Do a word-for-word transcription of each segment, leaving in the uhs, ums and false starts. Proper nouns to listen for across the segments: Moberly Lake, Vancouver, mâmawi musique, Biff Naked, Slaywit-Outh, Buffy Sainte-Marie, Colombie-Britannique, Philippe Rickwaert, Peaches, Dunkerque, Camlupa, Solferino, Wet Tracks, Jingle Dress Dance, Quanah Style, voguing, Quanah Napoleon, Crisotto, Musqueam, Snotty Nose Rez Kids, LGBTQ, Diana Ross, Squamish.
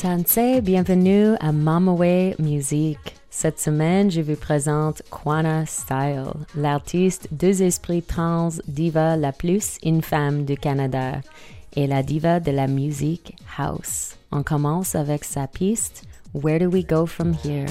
Tansé, bienvenue à mâmawi musique. Cette semaine, je vous présente Quanah Style, l'artiste deux esprits trans diva la plus une femme du Canada et la diva de la musique house. On commence avec sa piste Where Do We Go From Here?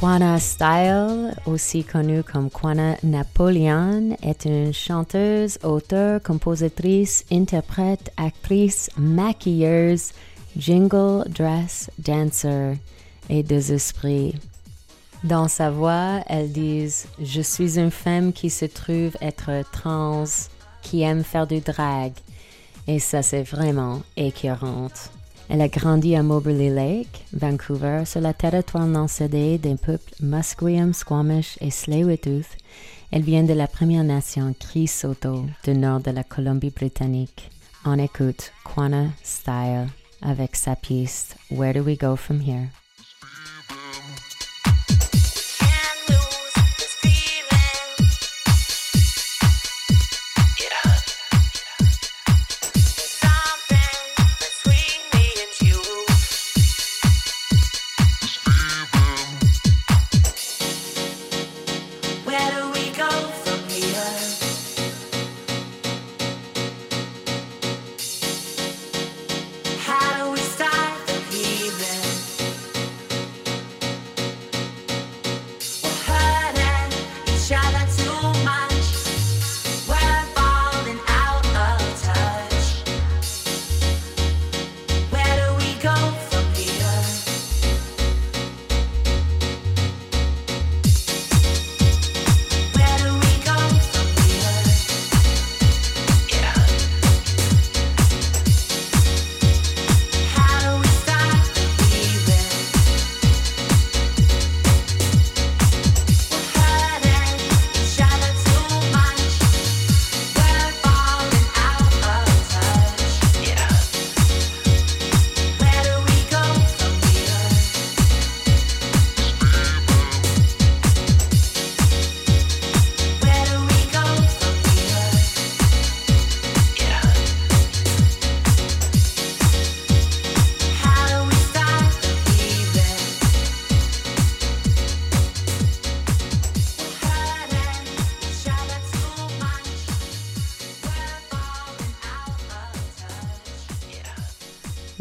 Quanah Style, aussi connue comme Quanah Napoleon, est une chanteuse, auteure, compositrice, interprète, actrice, maquilleuse, jingle, dress, dancer et deux esprits. Dans sa voix, elle dit « Je suis une femme qui se trouve être trans, qui aime faire du drag. » Et ça, c'est vraiment écœurante. Elle a grandi à Moberly Lake, Vancouver, sur la territoire non cédé des peuples Musqueam, Squamish et Slaywit-Outh. Elle vient de la Première Nation Crisotto, du nord de la Colombie-Britannique. On écoute Quanah Style avec sa piste Where Do We Go From Here?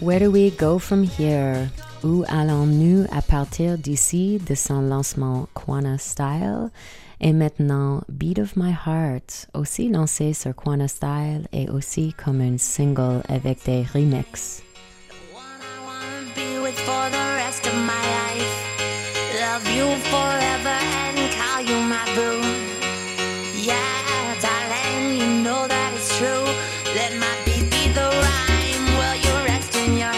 Where do we go from here? Où allons-nous à partir d'ici de son lancement Quanah Style? Et maintenant, Beat of My Heart, aussi lancé sur Quanah Style et aussi comme une single avec des remixes. The one I wanna be with for the rest of my life. Love you forever and call you my boo. Yeah, darling, you know that it's true. Let my beat be the rhyme. Yeah.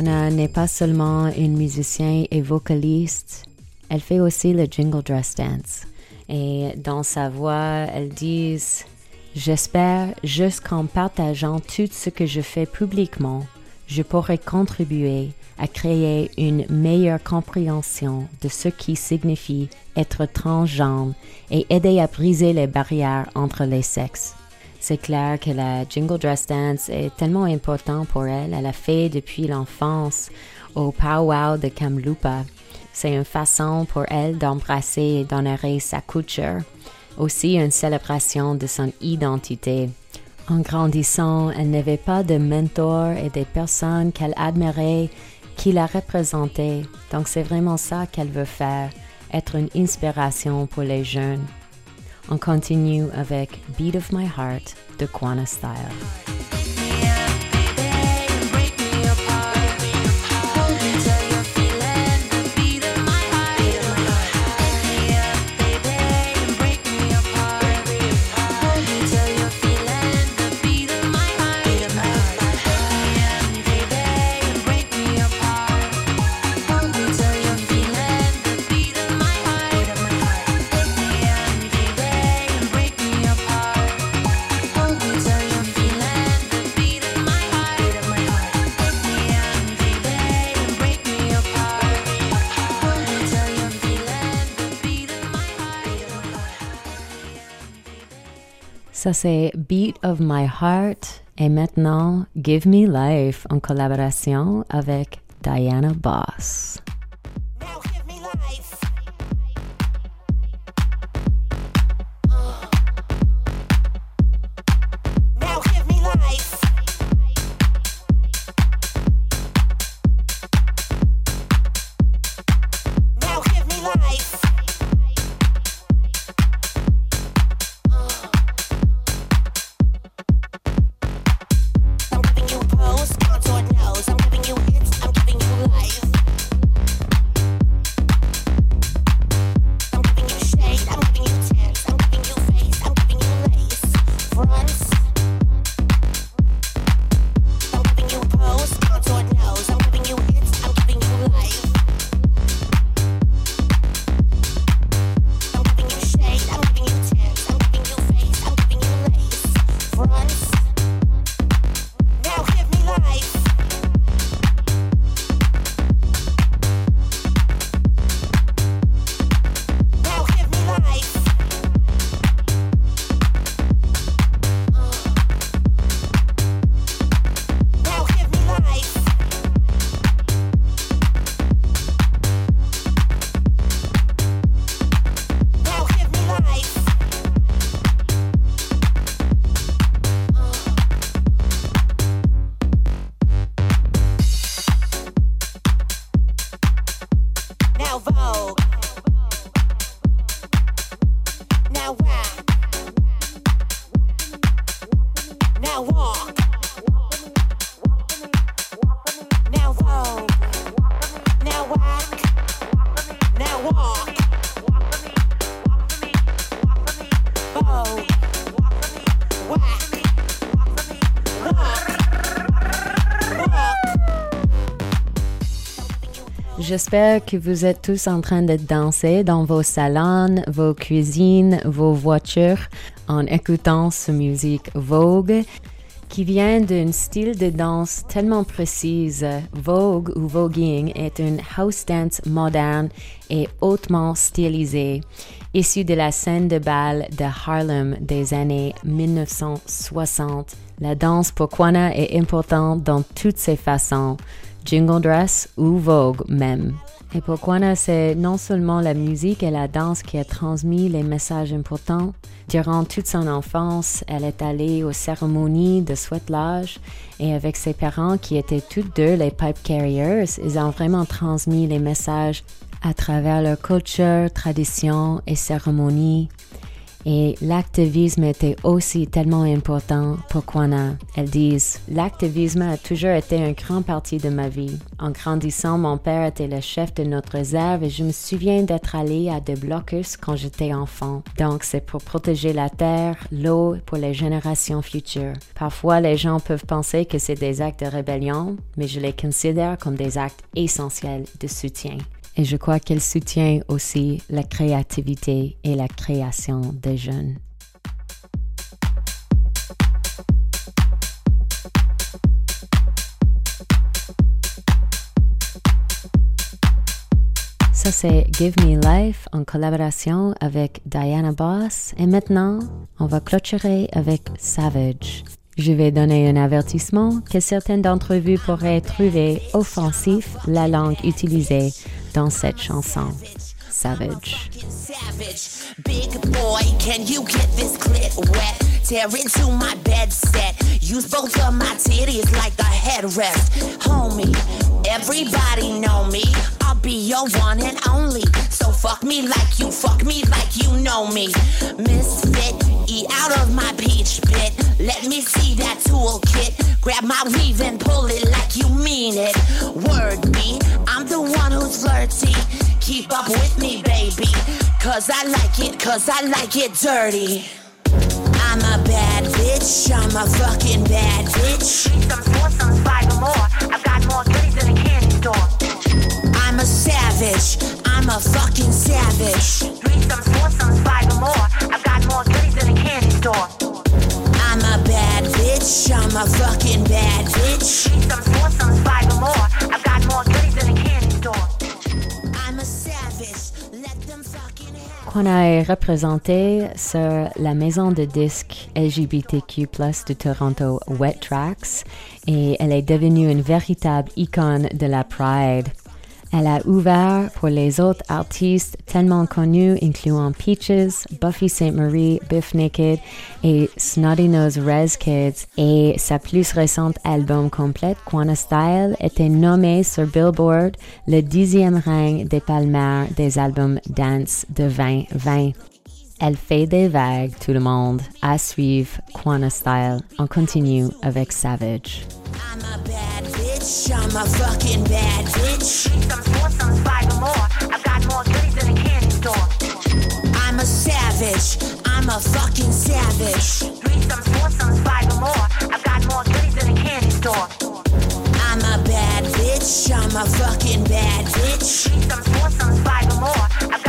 Quanah n'est pas seulement une musicienne et vocaliste, elle fait aussi le Jingle Dress Dance. Et dans sa voix, elle dit « J'espère, juste qu'en partageant tout ce que je fais publiquement, je pourrai contribuer à créer une meilleure compréhension de ce qui signifie être transgenre et aider à briser les barrières entre les sexes. » C'est clair que la Jingle Dress Dance est tellement importante pour elle. Elle a fait depuis l'enfance au powwow de Camlupa. C'est une façon pour elle d'embrasser et d'honorer sa culture, aussi une célébration de son identité. En grandissant, elle n'avait pas de mentor et des personnes qu'elle admirait qui la représentaient. Donc c'est vraiment ça qu'elle veut faire, être une inspiration pour les jeunes. On continue avec Beat of My Heart de Quanah Style. Ça, c'est Beat of My Heart et maintenant Give Me Life en collaboration avec Diana Ross. J'espère que vous êtes tous en train de danser dans vos salons, vos cuisines, vos voitures en écoutant ce musique Vogue qui vient d'un style de danse tellement précise. Vogue ou voguing est une house dance moderne et hautement stylisée, issue de la scène de bal de Harlem des années dix-neuf cent soixante. La danse pour Quanah est importante dans toutes ses façons. Jingle dress ou vogue même. Et pour Quanah, c'est non seulement la musique et la danse qui a transmis les messages importants. Durant toute son enfance, elle est allée aux cérémonies de sweatlodge et avec ses parents qui étaient toutes deux les pipe carriers, ils ont vraiment transmis les messages à travers leur culture, tradition et cérémonie. Et l'activisme était aussi tellement important pour Quanah. Elles disent « L'activisme a toujours été une grande partie de ma vie. En grandissant, mon père était le chef de notre réserve et je me souviens d'être allée à des blocus quand j'étais enfant. Donc c'est pour protéger la terre, l'eau pour les générations futures. Parfois, les gens peuvent penser que c'est des actes de rébellion, mais je les considère comme des actes essentiels de soutien. » Et je crois qu'elle soutient aussi la créativité et la création des jeunes. Ça, c'est Give Me Life en collaboration avec Diana Ross. Et maintenant, on va clôturer avec Savage. Je vais donner un avertissement que certaines d'entre vous pourraient trouver offensif la langue utilisée dans cette chanson. Savage. Big boy, can you get this clit wet? Tear into my bed set. Use both of my titties like a headrest. Homie, everybody know me. I'll be your one and only. So fuck me like you, fuck me like you know me. Misfit, eat out of my peach pit. Let me see that toolkit. Grab my weave and pull it like you mean it. Word me, I'm the one who's flirty. Keep up with me, baby, cause I like it, cause I like it dirty. I'm a bad bitch, I'm a fucking bad bitch. Need some more, some five or more. I've got more goodies in the candy store. I'm a savage, I'm a fucking savage. Need some more, some five or more. I've got more goodies in the candy store. I'm a bad bitch, I'm a fucking bad bitch. Need some more, some five or more. I've got more goodies in the candy store. Quanah est représenté sur la maison de disques L G B T Q plus, de Toronto, Wet Tracks, et elle est devenue une véritable icône de la Pride. Elle a ouvert pour les autres artistes tellement connus, incluant Peaches, Buffy Sainte-Marie, Biff Naked et Snotty Nose Rez Kids. Et sa plus récente album complète, Quanah Style, était nommé sur Billboard le dixième rang des palmarès des albums dance de vingt vingt. Elle fait des vagues, tout le monde. À suivre, Quanah Style. On continue avec Savage. I'm a bad bitch, I'm a fucking bad bitch. Need some more, some five or more. I've got more goodies in the candy store. I'm a savage, I'm a fucking savage. Need some more, some five or more. I've got more goodies in the candy store. I'm a bad bitch, I'm a fucking bad bitch. Need some more, some five or more. I've